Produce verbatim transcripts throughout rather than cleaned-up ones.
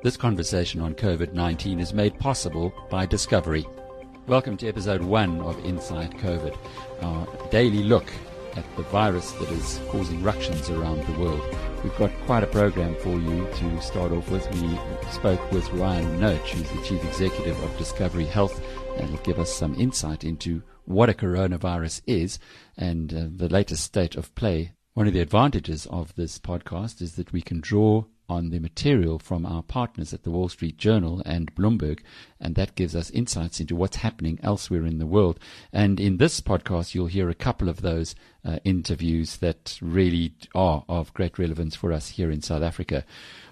This conversation on COVID nineteen is made possible by Discovery. Welcome to episode one of Inside COVID, our daily look at the virus that is causing ructions around the world. We've got quite a program for you to start off with. We spoke with Ryan Noach, who's the Chief Executive of Discovery Health, and will give us some insight into what a coronavirus is and uh, the latest state of play. One of the advantages of this podcast is that we can draw on the material from our partners at the Wall Street Journal and Bloomberg, and that gives us insights into what's happening elsewhere in the world. And in this podcast, you'll hear a couple of those uh, interviews that really are of great relevance for us here in South Africa.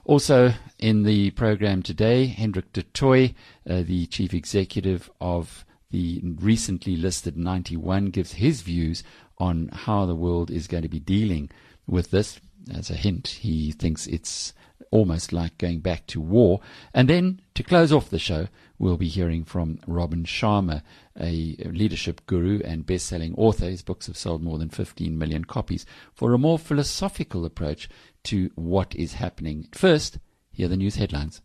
Also in the program today, Hendrik de Toy, uh, the Chief Executive of the recently listed ninety-one, gives his views on how the world is going to be dealing with this. As a hint, he thinks it's almost like going back to war. And then to close off the show, we'll be hearing from Robin Sharma, a leadership guru and best-selling author. His books have sold more than fifteen million copies, for a more philosophical approach to what is happening. First, here are the news headlines.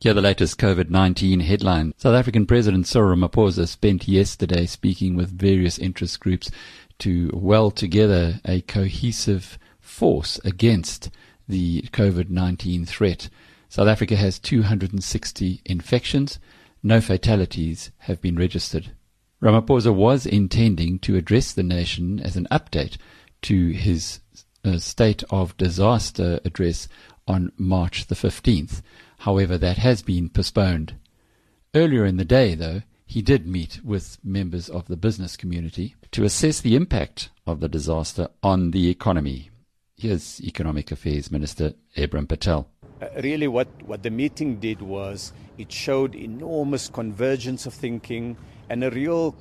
Here are the latest COVID nineteen headlines. South African President Cyril Ramaphosa spent yesterday speaking with various interest groups to weld together a cohesive force against the COVID nineteen threat. South Africa has two hundred sixty infections. No fatalities have been registered. Ramaphosa was intending to address the nation as an update to his uh, state of disaster address on March the fifteenth. However, that has been postponed. Earlier in the day, though, he did meet with members of the business community to assess the impact of the disaster on the economy. Here's Economic Affairs Minister Ebram Patel. Uh, really what, what the meeting did was it showed enormous convergence of thinking and a real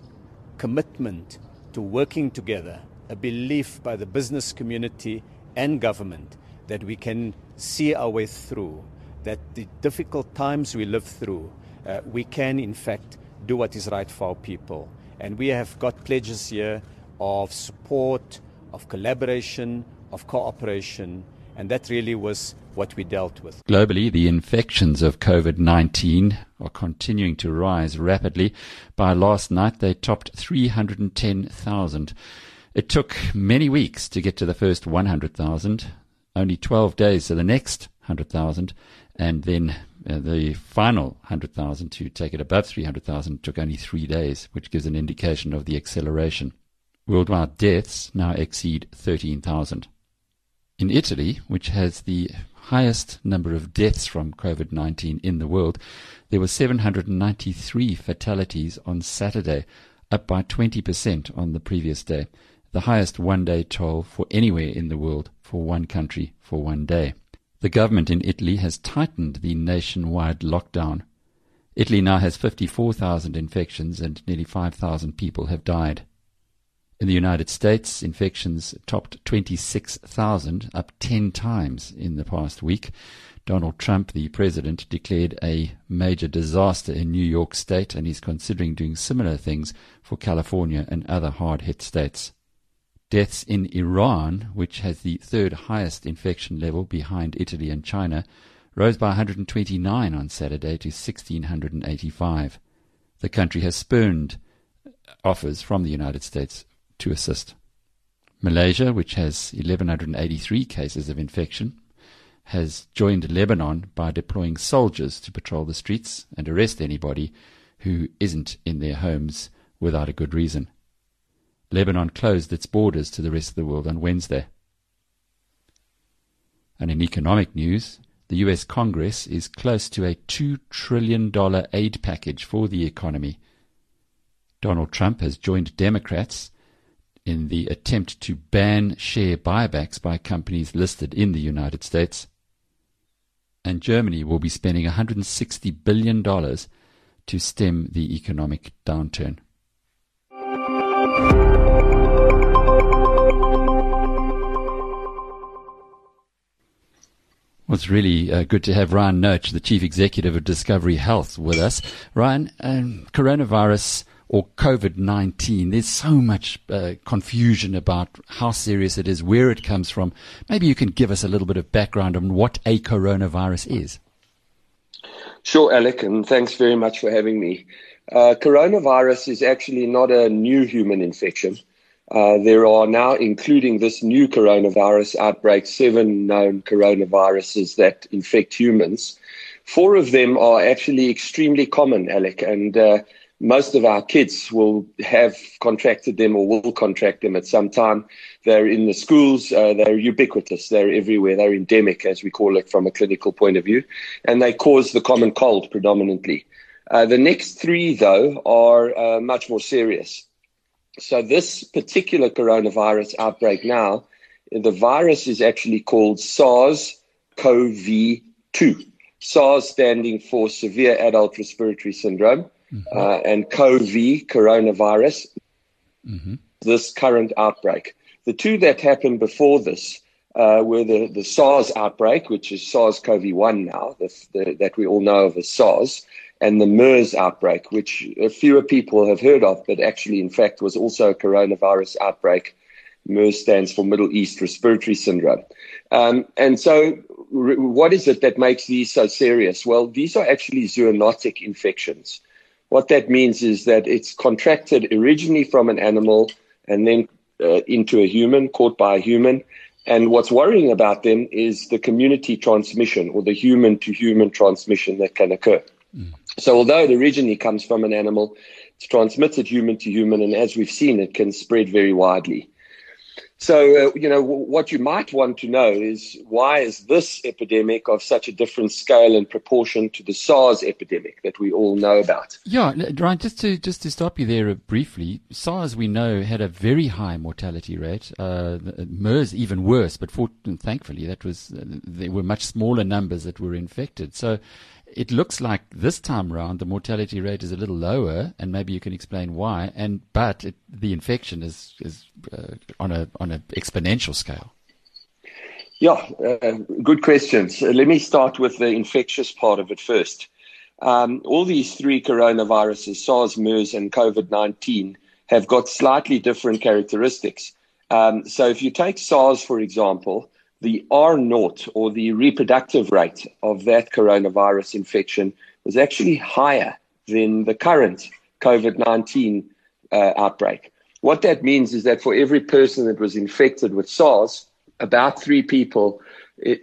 commitment to working together, a belief by the business community and government that we can see our way through, that the difficult times we live through, uh, we can, in fact, do what is right for our people. And we have got pledges here of support, of collaboration, of cooperation, and that really was what we dealt with. Globally, the infections of COVID nineteen are continuing to rise rapidly. By last night, they topped three hundred ten thousand. It took many weeks to get to the first one hundred thousand, only twelve days to the next one hundred thousand, and then uh, the final one hundred thousand to take it above three hundred thousand took only three days, which gives an indication of the acceleration. Worldwide deaths now exceed thirteen thousand. In Italy, which has the highest number of deaths from COVID nineteen in the world, there were seven hundred ninety-three fatalities on Saturday, up by twenty percent on the previous day, the highest one-day toll for anywhere in the world, for one country, for one day. The government in Italy has tightened the nationwide lockdown. Italy now has fifty-four thousand infections and nearly five thousand people have died. In the United States, infections topped twenty-six thousand, up ten times in the past week. Donald Trump, the president, declared a major disaster in New York State, and he's considering doing similar things for California and other hard-hit states. Deaths in Iran, which has the third highest infection level behind Italy and China, rose by one hundred twenty-nine on Saturday to one thousand six hundred eighty-five. The country has spurned offers from the United States to assist. Malaysia, which has one thousand one hundred eighty-three cases of infection, has joined Lebanon by deploying soldiers to patrol the streets and arrest anybody who isn't in their homes without a good reason. Lebanon closed its borders to the rest of the world on Wednesday. And in economic news, the U S Congress is close to a two trillion dollars aid package for the economy. Donald Trump has joined Democrats in the attempt to ban share buybacks by companies listed in the United States. And Germany will be spending one hundred sixty billion dollars to stem the economic downturn. Well, it's really uh, good to have Ryan Noach, the Chief Executive of Discovery Health, with us. Ryan, um, coronavirus or COVID nineteen, there's so much uh, confusion about how serious it is, where it comes from. Maybe you can give us a little bit of background on what a coronavirus is. Sure, Alec, and thanks very much for having me. Uh, coronavirus is actually not a new human infection. Uh, there are now, including this new coronavirus outbreak, seven known coronaviruses that infect humans. Four of them are actually extremely common, Alec, and uh, most of our kids will have contracted them or will contract them at some time. They're in the schools, uh, they're ubiquitous, they're everywhere, they're endemic, as we call it from a clinical point of view, and they cause the common cold predominantly. Uh, the next three, though, are uh, much more serious. So this particular coronavirus outbreak now, the virus is actually called SARS-C o V two, SARS standing for Severe Adult Respiratory Syndrome, mm-hmm. uh, and C o V, coronavirus, mm-hmm. this current outbreak. The two that happened before this uh, were the, the SARS outbreak, which is SARS-C o V one now, the, the, that we all know of as SARS, and the MERS outbreak, which fewer people have heard of, but actually, in fact, was also a coronavirus outbreak. MERS stands for Middle East Respiratory Syndrome. Um, and so re- what is it that makes these so serious? Well, these are actually zoonotic infections. What that means is that it's contracted originally from an animal and then uh, into a human, caught by a human. And what's worrying about them is the community transmission or the human-to-human transmission that can occur. So although it originally comes from an animal, it's transmitted human to human, and as we've seen, it can spread very widely. So, uh, you know, w- what you might want to know is, why is this epidemic of such a different scale and proportion to the SARS epidemic that we all know about? Yeah, Ryan, just to just to stop you there briefly, SARS, we know, had a very high mortality rate. Uh, MERS, even worse, but for, thankfully, that was uh, there were much smaller numbers that were infected. So it looks like this time round the mortality rate is a little lower, and maybe you can explain why. And but it, the infection is is uh, on a on an exponential scale. Yeah, uh, good questions. Let me start with the infectious part of it first. Um, all these three coronaviruses, SARS, MERS, and COVID nineteen, have got slightly different characteristics. Um, so if you take SARS, for example, the R naught, or the reproductive rate of that coronavirus infection, was actually higher than the current COVID nineteen uh, outbreak. What that means is that for every person that was infected with SARS, about three people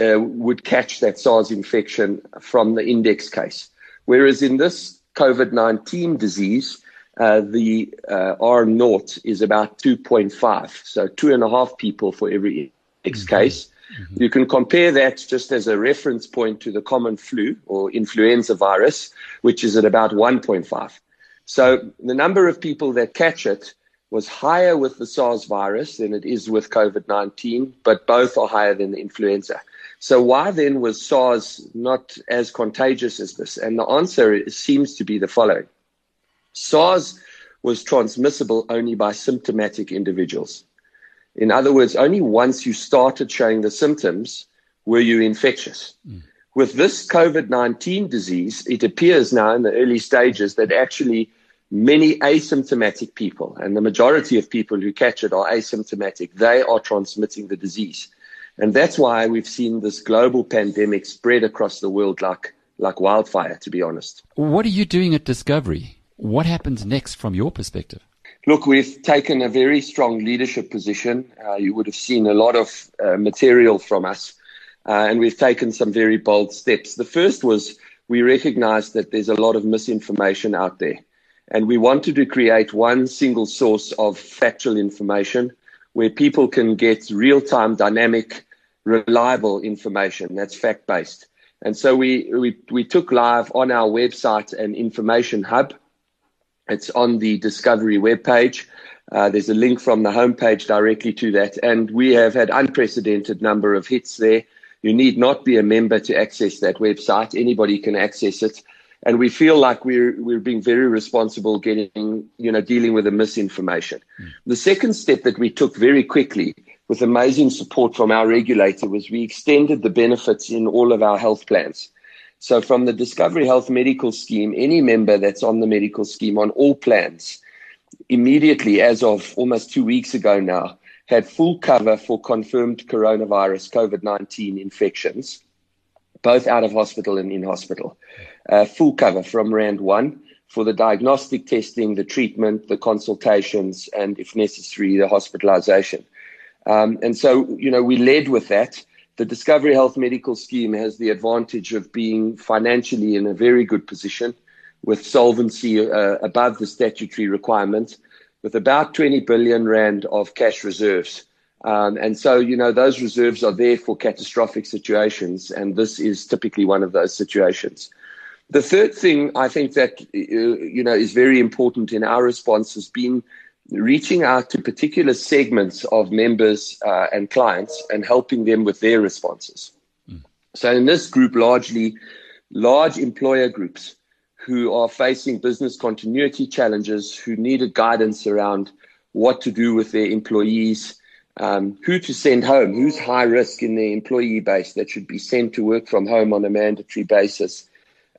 uh, would catch that SARS infection from the index case. Whereas in this COVID nineteen disease, uh, the uh, R naught is about two point five, so two and a half people for every index mm-hmm. case. Mm-hmm. You can compare that just as a reference point to the common flu or influenza virus, which is at about one point five. So the number of people that catch it was higher with the SARS virus than it is with COVID nineteen, but both are higher than the influenza. So why then was SARS not as contagious as this? And the answer seems to be the following. SARS was transmissible only by symptomatic individuals. In other words, only once you started showing the symptoms were you infectious. Mm. With this COVID nineteen disease, it appears now in the early stages that actually many asymptomatic people, and the majority of people who catch it are asymptomatic, they are transmitting the disease. And that's why we've seen this global pandemic spread across the world like, like wildfire, to be honest. What are you doing at Discovery? What happens next from your perspective? Look, we've taken a very strong leadership position. Uh, you would have seen a lot of uh, material from us, uh, and we've taken some very bold steps. The first was we recognized that there's a lot of misinformation out there, and we wanted to create one single source of factual information where people can get real-time, dynamic, reliable information that's fact-based. And so we, we, we took live on our website an information hub. It's on the Discovery webpage. Uh, there's a link from the homepage directly to that. And we have had unprecedented number of hits there. You need not be a member to access that website. Anybody can access it. And we feel like we're we're being very responsible getting, you know, dealing with the misinformation. Mm. The second step that we took very quickly with amazing support from our regulator, was we extended the benefits in all of our health plans. So from the Discovery Health Medical Scheme, any member that's on the medical scheme on all plans, immediately, as of almost two weeks ago now, had full cover for confirmed coronavirus COVID nineteen infections, both out of hospital and in hospital. Uh, full cover from Rand one for the diagnostic testing, the treatment, the consultations, and if necessary, the hospitalization. Um, and so, you know, we led with that. The Discovery Health Medical Scheme has the advantage of being financially in a very good position, with solvency uh, above the statutory requirement, with about twenty billion rand of cash reserves. Um, and so, you know, those reserves are there for catastrophic situations, and this is typically one of those situations. The third thing I think that, you know, is very important in our response has been reaching out to particular segments of members uh, and clients and helping them with their responses. Mm. So in this group, largely large employer groups who are facing business continuity challenges, who needed guidance around what to do with their employees, um, who to send home, who's high risk in their employee base that should be sent to work from home on a mandatory basis,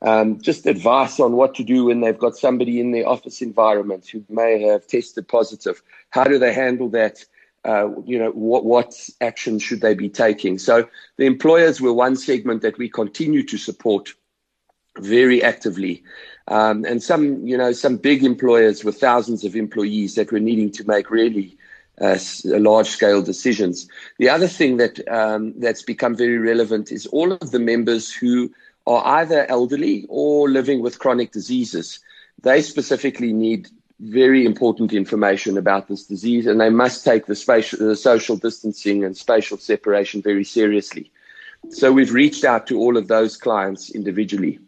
um, just advice on what to do when they've got somebody in their office environment who may have tested positive. How do they handle that? Uh, you know, what, what action should they be taking? So the employers were one segment that we continue to support very actively, um, and some, you know, some big employers with thousands of employees that were needing to make really uh, large-scale decisions. The other thing that um, that's become very relevant is all of the members who are either elderly or living with chronic diseases. They specifically need very important information about this disease, and they must take the, spatial, the social distancing and spatial separation very seriously. So we've reached out to all of those clients individually.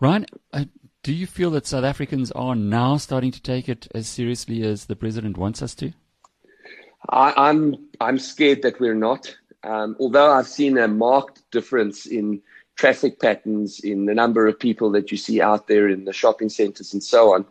Ryan, uh, do you feel that South Africans are now starting to take it as seriously as the president wants us to? I, I'm I'm scared that we're not. Um, although I've seen a marked difference in traffic patterns, in the number of people that you see out there in the shopping centres and so on,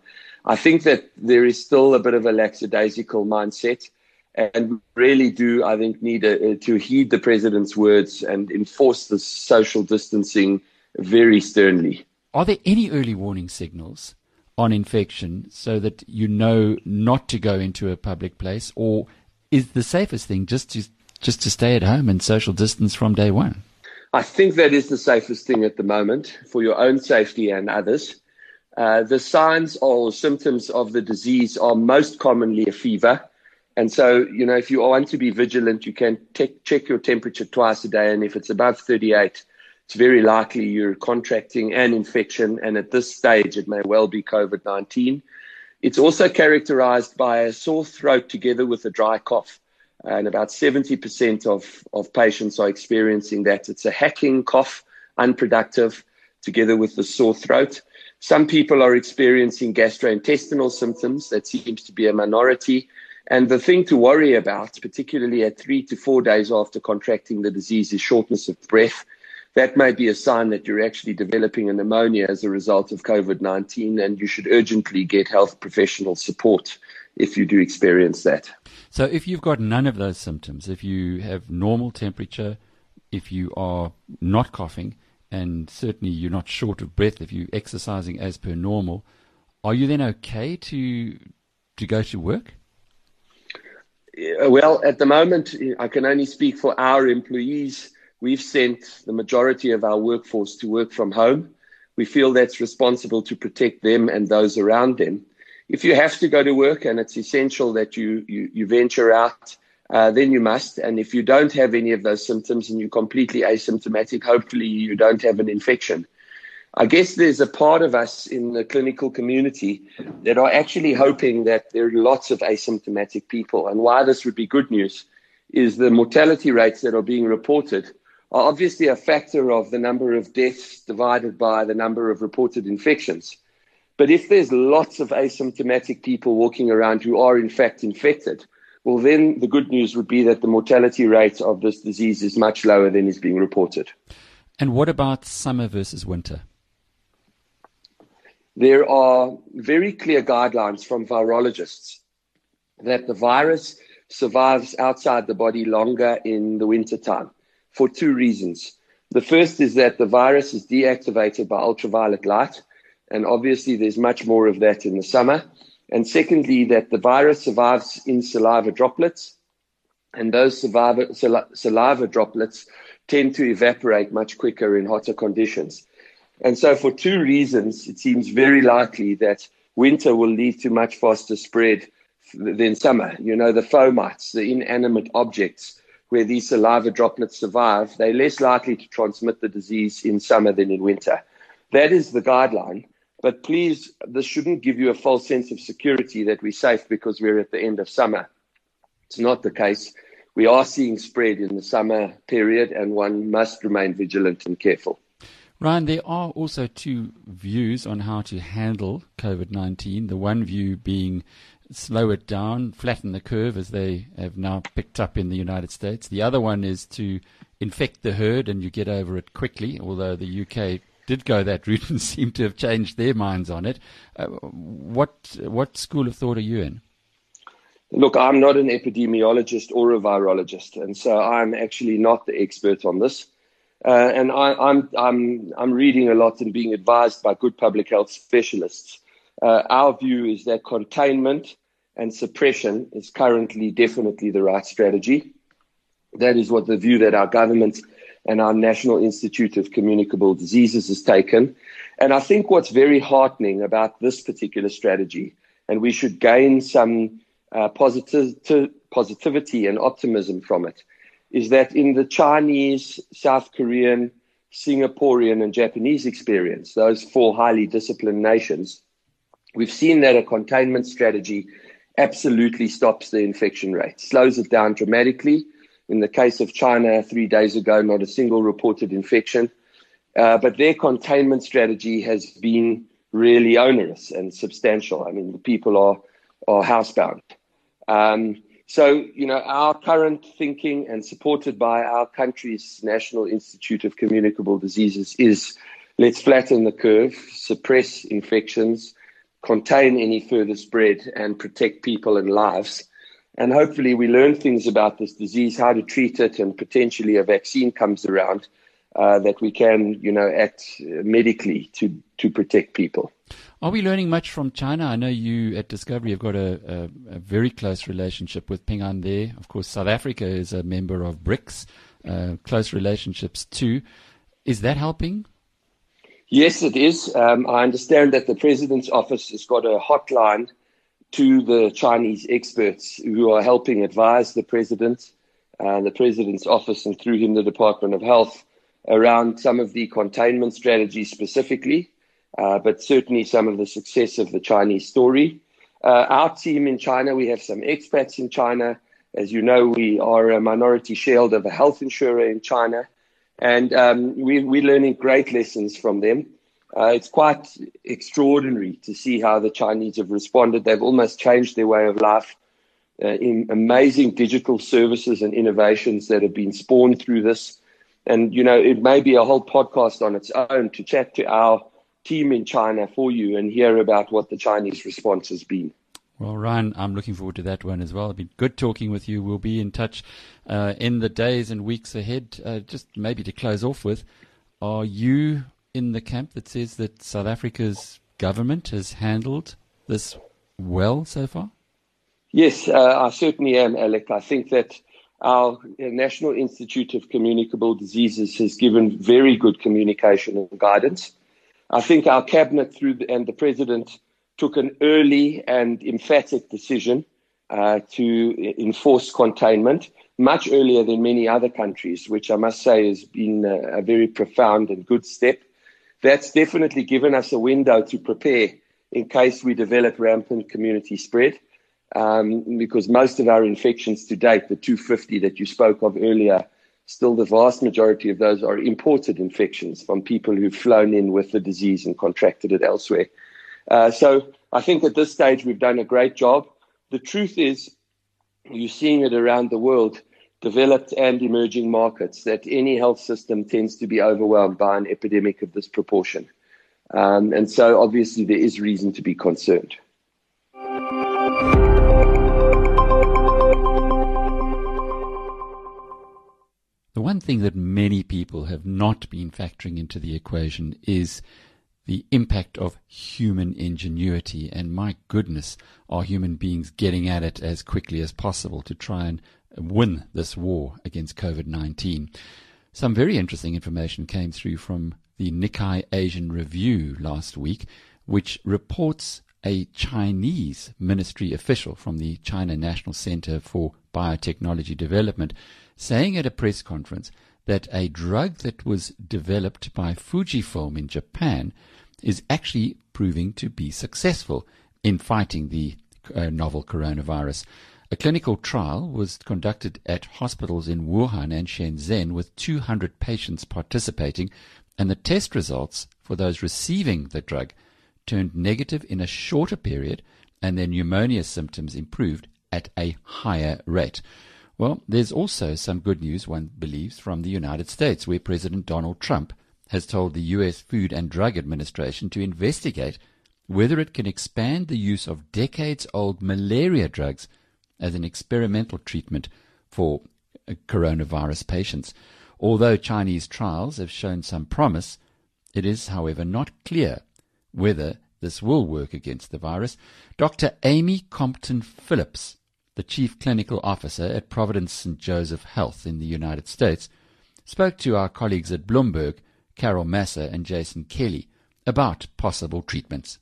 I think that there is still a bit of a lackadaisical mindset. And really do, I think, need a, a, to heed the president's words and enforce the social distancing very sternly. Are there any early warning signals on infection so that you know not to go into a public place, or is the safest thing just to just to stay at home and social distance from day one? I think that is the safest thing at the moment for your own safety and others. Uh, the signs or symptoms of the disease are most commonly a fever. And so, you know, if you want to be vigilant, you can te- check your temperature twice a day. And if it's above thirty-eight, it's very likely you're contracting an infection. And at this stage, it may well be COVID nineteen. It's also characterized by a sore throat together with a dry cough. And about seventy percent of, of patients are experiencing that. It's a hacking cough, unproductive, together with the sore throat. Some people are experiencing gastrointestinal symptoms. That seems to be a minority. And the thing to worry about, particularly at three to four days after contracting the disease, is shortness of breath. That may be a sign that you're actually developing a pneumonia as a result of COVID nineteen, and you should urgently get health professional support if you do experience that. So if you've got none of those symptoms, if you have normal temperature, if you are not coughing, and certainly you're not short of breath, if you're exercising as per normal, are you then okay to to go to work? Well, at the moment, I can only speak for our employees. We've sent the majority of our workforce to work from home. We feel that's responsible to protect them and those around them. If you have to go to work and it's essential that you, you, you venture out, uh, then you must. And if you don't have any of those symptoms and you're completely asymptomatic, hopefully you don't have an infection. I guess there's a part of us in the clinical community that are actually hoping that there are lots of asymptomatic people. And why this would be good news is the mortality rates that are being reported are obviously a factor of the number of deaths divided by the number of reported infections. But if there's lots of asymptomatic people walking around who are in fact infected, well, then the good news would be that the mortality rate of this disease is much lower than is being reported. And what about summer versus winter? There are very clear guidelines from virologists that the virus survives outside the body longer in the wintertime for two reasons. The first is that the virus is deactivated by ultraviolet light, and obviously there's much more of that in the summer. And secondly, that the virus survives in saliva droplets, and those saliva, saliva droplets tend to evaporate much quicker in hotter conditions. And so for two reasons, it seems very likely that winter will lead to much faster spread than summer. You know, the fomites, the inanimate objects where these saliva droplets survive, they're less likely to transmit the disease in summer than in winter. That is the guideline. But please, this shouldn't give you a false sense of security that we're safe because we're at the end of summer. It's not the case. We are seeing spread in the summer period, and one must remain vigilant and careful. Ryan, there are also two views on how to handle COVID nineteen. The one view being slow it down, flatten the curve, as they have now picked up in the United States. The other one is to infect the herd and you get over it quickly, although the U K did go that route and seem to have changed their minds on it. Uh, what, what school of thought are you in? Look, I'm not an epidemiologist or a virologist, and so I'm actually not the expert on this. Uh, and I, I'm, I'm, I'm reading a lot and being advised by good public health specialists. Uh, our view is that containment and suppression is currently definitely the right strategy. That is what the view that our government and our National Institute of Communicable Diseases has taken. And I think what's very heartening about this particular strategy, and we should gain some uh, positiv- positivity and optimism from it, is that in the Chinese, South Korean, Singaporean and Japanese experience, those four highly disciplined nations, we've seen that a containment strategy absolutely stops the infection rate, slows it down dramatically. In the case of China, three days ago, not a single reported infection. Uh, but their containment strategy has been really onerous and substantial. I mean, the people are, are housebound. Um, So, you know, our current thinking and supported by our country's National Institute of Communicable Diseases is let's flatten the curve, suppress infections, contain any further spread and protect people and lives. And hopefully we learn things about this disease, how to treat it, and potentially a vaccine comes around uh, that we can, you know, act medically to, to protect people. Are we learning much from China? I know you at Discovery have got a, a, a very close relationship with Ping An there. Of course, South Africa is a member of BRICS, uh, close relationships too. Is that helping? Yes, it is. Um, I understand that the President's office has got a hotline to the Chinese experts who are helping advise the President and the President's office, and through him the Department of Health, around some of the containment strategies specifically. Uh, but certainly some of the success of the Chinese story. Uh, our team in China, we have some expats in China. As you know, we are a minority shareholder of a health insurer in China. And um, we, we're learning great lessons from them. Uh, it's quite extraordinary to see how the Chinese have responded. They've almost changed their way of life uh, in amazing digital services and innovations that have been spawned through this. And, you know, it may be a whole podcast on its own to chat to our team in China for you and hear about what the Chinese response has been. Well, Ryan, I'm looking forward to that one as well. It'll be good talking with you. We'll be in touch uh, in the days and weeks ahead. Uh, just maybe to close off with, are you in the camp that says that South Africa's government has handled this well so far? Yes, uh, I certainly am, Alec. I think that our National Institute of Communicable Diseases has given very good communication and guidance. I think our cabinet through the, and the President took an early and emphatic decision uh, to enforce containment much earlier than many other countries, which I must say has been a, a very profound and good step. That's definitely given us a window to prepare in case we develop rampant community spread, um, because most of our infections to date, the two hundred fifty that you spoke of earlier, still the vast majority of those are imported infections from people who've flown in with the disease and contracted it elsewhere. Uh, so I think at this stage we've done a great job. The truth is you're seeing it around the world, developed and emerging markets, that any health system tends to be overwhelmed by an epidemic of this proportion. Um, and so obviously there is reason to be concerned. something that many people have not been factoring into the equation is the impact of human ingenuity. And my goodness, are human beings getting at it as quickly as possible to try and win this war against COVID nineteen. Some very interesting information came through from the Nikkei Asian Review last week, which reports a Chinese ministry official from the China National Center for Biotechnology Development saying at a press conference that a drug that was developed by Fujifilm in Japan is actually proving to be successful in fighting the uh, novel coronavirus. A clinical trial was conducted at hospitals in Wuhan and Shenzhen with two hundred patients participating, and the test results for those receiving the drug turned negative in a shorter period, and their pneumonia symptoms improved at a higher rate. Well, there's also some good news, one believes, from the United States, where President Donald Trump has told the U S Food and Drug Administration to investigate whether it can expand the use of decades-old malaria drugs as an experimental treatment for coronavirus patients. Although Chinese trials have shown some promise, it is, however, not clear whether this will work against the virus. Doctor Amy Compton Phillips, the chief clinical officer at Providence Saint Joseph Health in the United States, spoke to our colleagues at Bloomberg, Carol Masser and Jason Kelly, about possible treatments.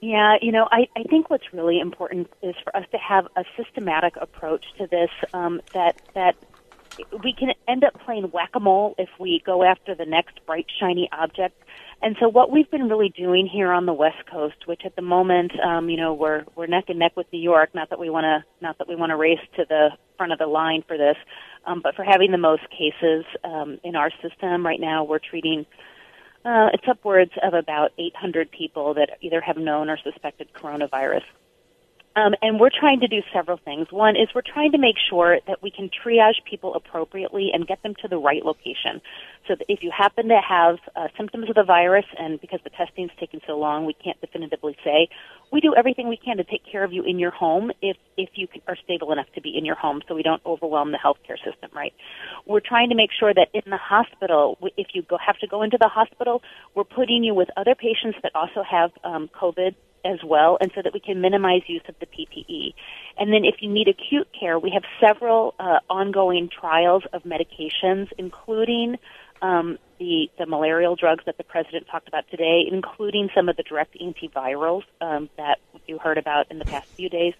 Yeah, you know, I, I think what's really important is for us to have a systematic approach to this, um, that that we can end up playing whack-a-mole if we go after the next bright, shiny object. And so what we've been really doing here on the West Coast, which at the moment, um, you know, we're we're neck and neck with New York. Not that we want to, not that we want to race to the front of the line for this, um, but for having the most cases um, in our system right now, we're treating uh, it's upwards of about eight hundred people that either have known or suspected coronavirus. Um, and we're trying to do several things. One is we're trying to make sure that we can triage people appropriately and get them to the right location. So that if you happen to have uh, symptoms of the virus, and because the testing's taken so long, we can't definitively say, we do everything we can to take care of you in your home if, if you are stable enough to be in your home so we don't overwhelm the healthcare system, right? We're trying to make sure that in the hospital, if you go, have to go into the hospital, we're putting you with other patients that also have um, COVID as well, and so that we can minimize use of the P P E. And then if you need acute care, we have several uh, ongoing trials of medications, including um, the, the malarial drugs that the president talked about today, including some of the direct antivirals um, that you heard about in the past few days.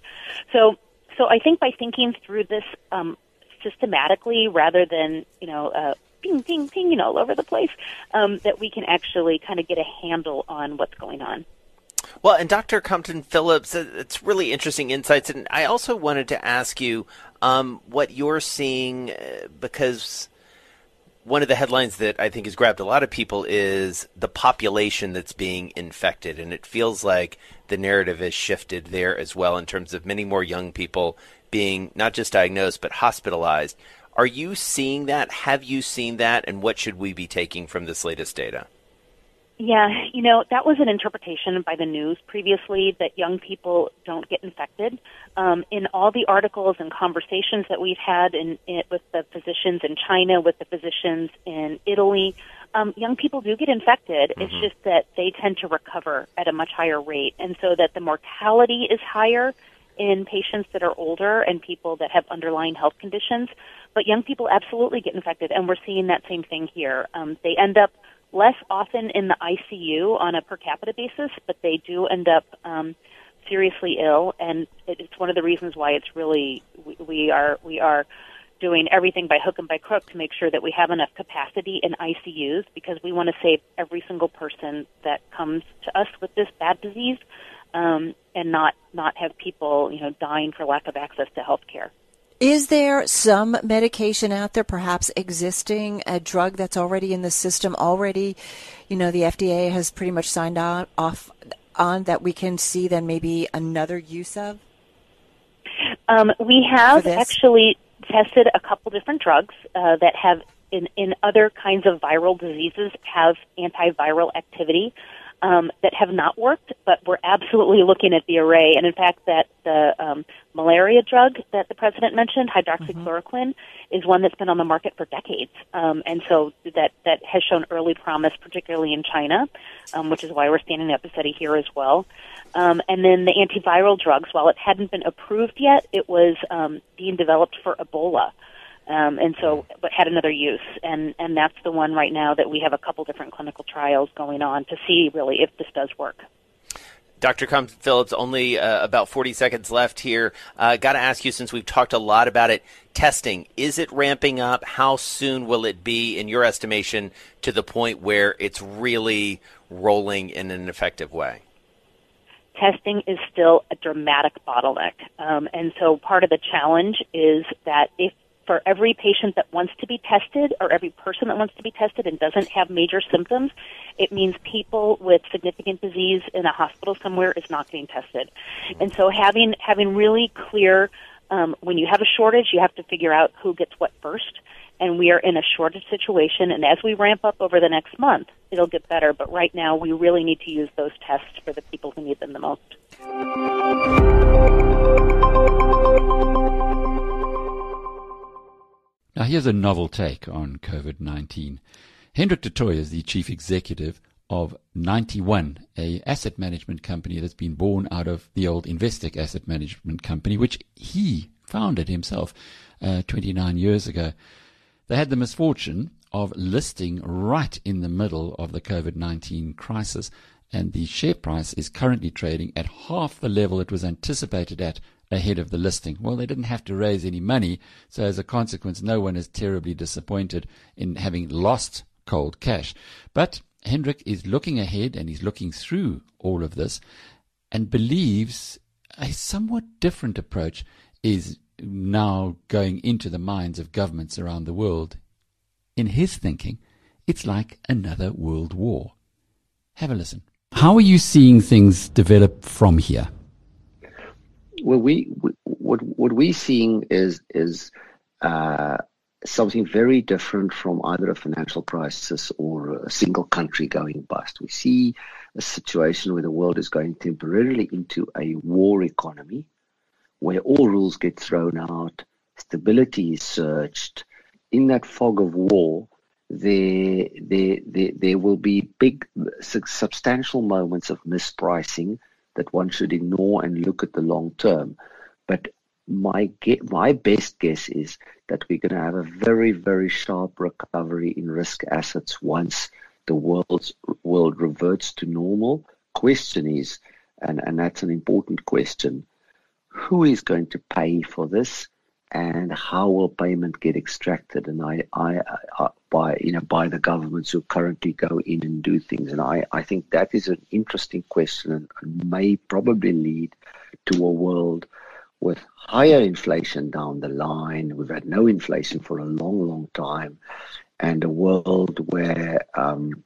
So so I think by thinking through this um, systematically rather than, you know, uh, ping, ping, ping, you know, all over the place, um, that we can actually kind of get a handle on what's going on. Well, and Doctor Compton Phillips, it's really interesting insights. And I also wanted to ask you um, what you're seeing, because one of the headlines that I think has grabbed a lot of people is the population that's being infected. And it feels like the narrative has shifted there as well in terms of many more young people being not just diagnosed, but hospitalized. Are you seeing that? Have you seen that? And what should we be taking from this latest data? Yeah, you know, that was an interpretation by the news previously that young people don't get infected. Um, in all the articles and conversations that we've had in, in with the physicians in China, with the physicians in Italy, um, young people do get infected. Mm-hmm. It's just that they tend to recover at a much higher rate, and so that the mortality is higher in patients that are older and people that have underlying health conditions. But young people absolutely get infected, and we're seeing that same thing here. Um, they end up less often in the I C U on a per capita basis, but they do end up um, seriously ill, and it's one of the reasons why it's really we, we are we are doing everything by hook and by crook to make sure that we have enough capacity in I C Us, because we want to save every single person that comes to us with this bad disease, um, and not not have people, you know, dying for lack of access to health care. Is there some medication out there, perhaps existing, a drug that's already in the system already, you know, the F D A has pretty much signed on, off on, that we can see then maybe another use of? Um, we have actually tested a couple different drugs uh, that have, in, in other kinds of viral diseases, have antiviral activity. um, that have not worked, but we're absolutely looking at the array. And in fact, that the um, malaria drug that the president mentioned, hydroxychloroquine, mm-hmm. is one that's been on the market for decades. Um, and so that, that has shown early promise, particularly in China, um, which is why we're standing up a study here as well. Um, and then the antiviral drugs, while it hadn't been approved yet, it was um, being developed for Ebola. Um, and so, but had another use, and, and that's the one right now that we have a couple different clinical trials going on to see really if this does work. Doctor Compton Phillips, only uh, about forty seconds left here. Uh, got to ask you, since we've talked a lot about it, testing, is it ramping up? How soon will it be, in your estimation, to the point where it's really rolling in an effective way? Testing is still a dramatic bottleneck, um, and so part of the challenge is that if for every patient that wants to be tested or every person that wants to be tested and doesn't have major symptoms, it means people with significant disease in a hospital somewhere is not getting tested. And so having having really clear, um, when you have a shortage, you have to figure out who gets what first. And we are in a shortage situation. And as we ramp up over the next month, it'll get better. But right now, we really need to use those tests for the people who need them the most. Now, here's a novel take on COVID nineteen. Hendrik de Toy is the chief executive of ninety-one, an asset management company that's been born out of the old Investec asset management company, which he founded himself uh, twenty-nine years ago. They had the misfortune of listing right in the middle of the COVID nineteen crisis, and the share price is currently trading at half the level it was anticipated at ahead of the listing. Well, they didn't have to raise any money, so as a consequence, no one is terribly disappointed in having lost cold cash. But Hendrik is looking ahead, and he's looking through all of this, and believes a somewhat different approach is now going into the minds of governments around the world. In his thinking, it's like another world war. Have a listen. How are you seeing things develop from here? Well, we what what we're seeing is is uh, something very different from either a financial crisis or a single country going bust. We see a situation where the world is going temporarily into a war economy, where all rules get thrown out, stability is searched. In that fog of war, there there there, there will be big, substantial moments of mispricing that one should ignore and look at the long term. But my ge- my best guess is that we're going to have a very, very sharp recovery in risk assets once the world's, world reverts to normal. Question is, and, and that's an important question, who is going to pay for this and how will payment get extracted? And I, I, I by, you know, by the governments who currently go in and do things. And I, I think that is an interesting question and may probably lead to a world with higher inflation down the line. We've had no inflation for a long, long time, and a world where, um,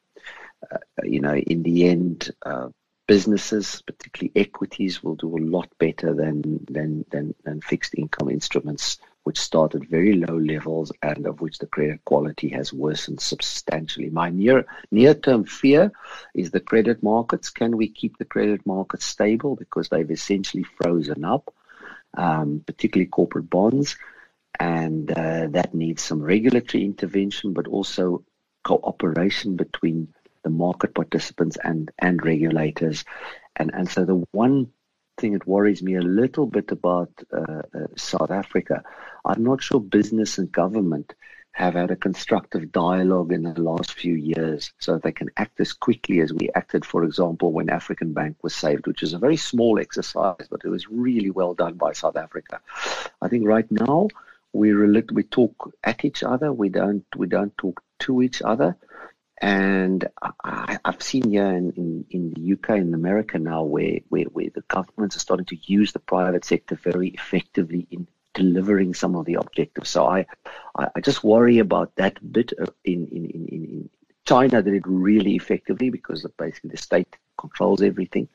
uh, you know, in the end, uh, businesses, particularly equities, will do a lot better than, than than than fixed income instruments, which start at very low levels and of which the credit quality has worsened substantially. My near near-term fear is the credit markets. Can we keep the credit markets stable? Because they've essentially frozen up, um, particularly corporate bonds, and uh, that needs some regulatory intervention, but also cooperation between the market participants and, and regulators. And, and so the one thing that worries me a little bit about uh, uh, South Africa, I'm not sure business and government have had a constructive dialogue in the last few years so they can act as quickly as we acted, for example, when African Bank was saved, which is a very small exercise, but it was really well done by South Africa. I think right now we rel- we talk at each other, we don't we don't talk to each other. And I, I've seen here in, in, in the U K and America now where, where, where the governments are starting to use the private sector very effectively in delivering some of the objectives. So I, I just worry about that bit in, in, in, in China did it really effectively because basically the state controls everything.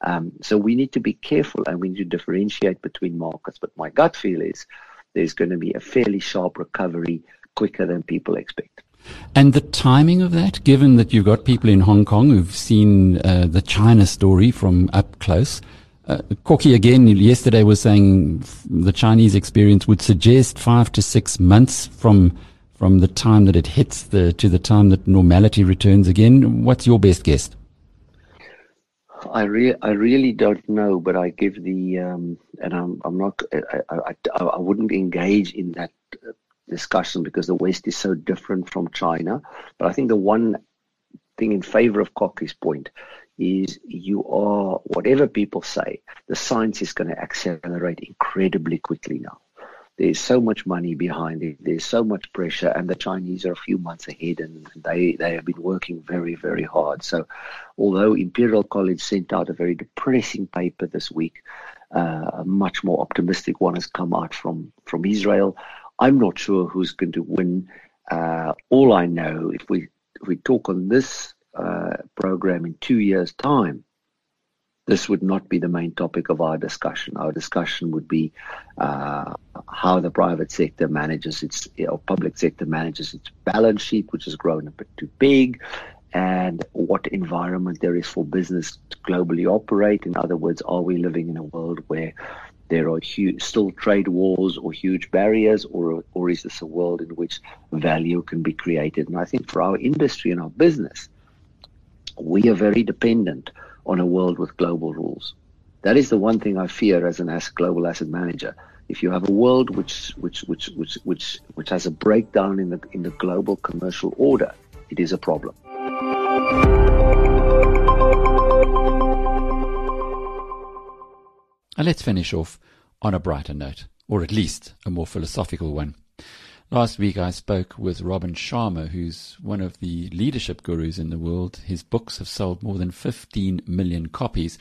Um, so we need to be careful and we need to differentiate between markets. But my gut feel is there's going to be a fairly sharp recovery quicker than people expect. And the timing of that, given that you've got people in Hong Kong who've seen uh, the China story from up close. Uh, Corky again yesterday was saying the Chinese experience would suggest five to six months from from the time that it hits the to the time that normality returns again. What's your best guess? I re I really don't know, but I give the um, and I'm I'm not I I, I wouldn't engage in that discussion because the West is so different from China. But I think the one thing in favor of Corky's point is you are, whatever people say, the science is going to accelerate incredibly quickly now. There's so much money behind it. There's so much pressure, and the Chinese are a few months ahead, and they, they have been working very, very hard. So although Imperial College sent out a very depressing paper this week, uh, a much more optimistic one has come out from, from Israel. I'm not sure who's going to win. Uh, all I know, if we, if we talk on this Uh, program in two years' time, this would not be the main topic of our discussion. Our discussion would be uh, how the private sector manages its, or public sector manages its balance sheet, which has grown a bit too big, and what environment there is for business to globally operate. In other words, are we living in a world where there are huge, still trade wars or huge barriers, or, or is this a world in which value can be created? And I think for our industry and our business, we are very dependent on a world with global rules. That is the one thing I fear as an as global asset manager. If you have a world which which which which which which has a breakdown in the in the global commercial order, it is a problem. And let's finish off on a brighter note, or at least a more philosophical one. Last week I spoke with Robin Sharma, who's one of the leadership gurus in the world. His books have sold more than fifteen million copies,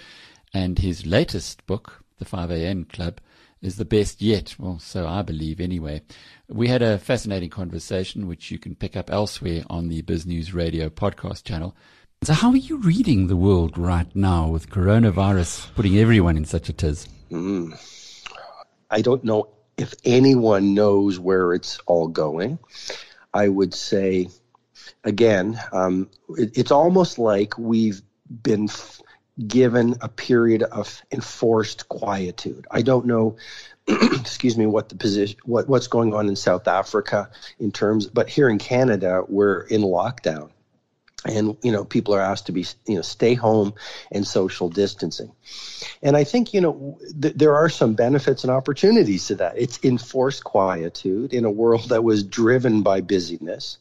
and his latest book, The five A M Club, is the best yet. Well, so I believe anyway. We had a fascinating conversation, which you can pick up elsewhere on the Biz News Radio podcast channel. So how are you reading the world right now with coronavirus putting everyone in such a tiz? Mm. I don't know if anyone knows where it's all going. I would say, again, um, it, it's almost like we've been f given a period of enforced quietude. I don't know, excuse me, what the position, what, what's going on in South Africa in terms, but here in Canada, we're in lockdown, and you know, people are asked to be, you know, stay home and social distancing. And I think, you know, th there are some benefits and opportunities to that. It's enforced quietude in a world that was driven by busyness.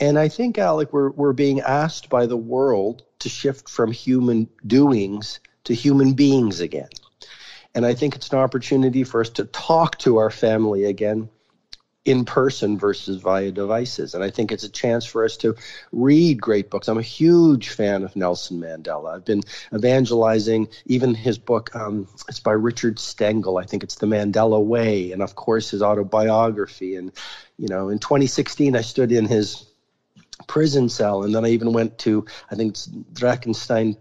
And I think, Alec, we're, we're being asked by the world to shift from human doings to human beings again. And I think it's an opportunity for us to talk to our family again, in person versus via devices. And I think it's a chance for us to read great books. I'm a huge fan of Nelson Mandela. I've been evangelizing even his book. Um, it's by Richard Stengel. I think it's The Mandela Way. And of course, his autobiography. And, you know, in twenty sixteen, I stood in his prison cell. And then I even went to, I think it's Drakenstein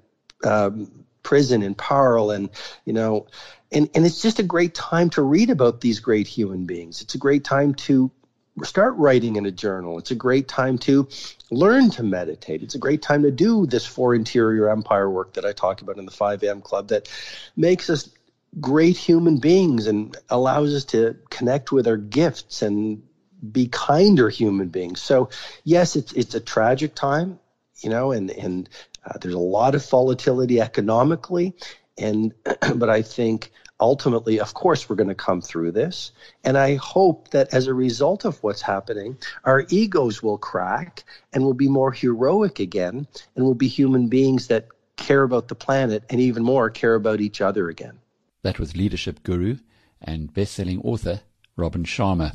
um, prison in Parle, and, you know, And, and it's just a great time to read about these great human beings. It's a great time to start writing in a journal. It's a great time to learn to meditate. It's a great time to do this For Interior Empire work that I talk about in the five A M Club that makes us great human beings and allows us to connect with our gifts and be kinder human beings. So, yes, it's, it's a tragic time, you know, and, and uh, there's a lot of volatility economically. And, but I think ultimately, of course, we're going to come through this. And I hope that as a result of what's happening, our egos will crack and we'll be more heroic again. And we'll be human beings that care about the planet and even more care about each other again. That was leadership guru and best-selling author Robin Sharma.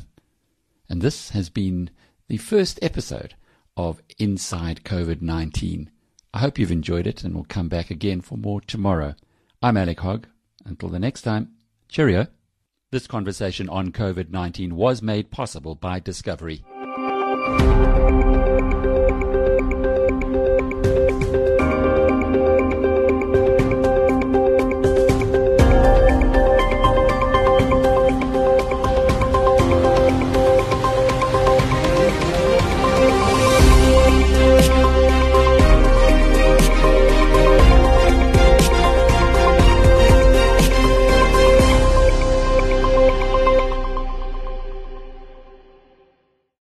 And this has been the first episode of Inside COVID nineteen. I hope you've enjoyed it, and we'll come back again for more tomorrow. I'm Alec Hogg. Until the next time, cheerio. This conversation on COVID nineteen was made possible by Discovery.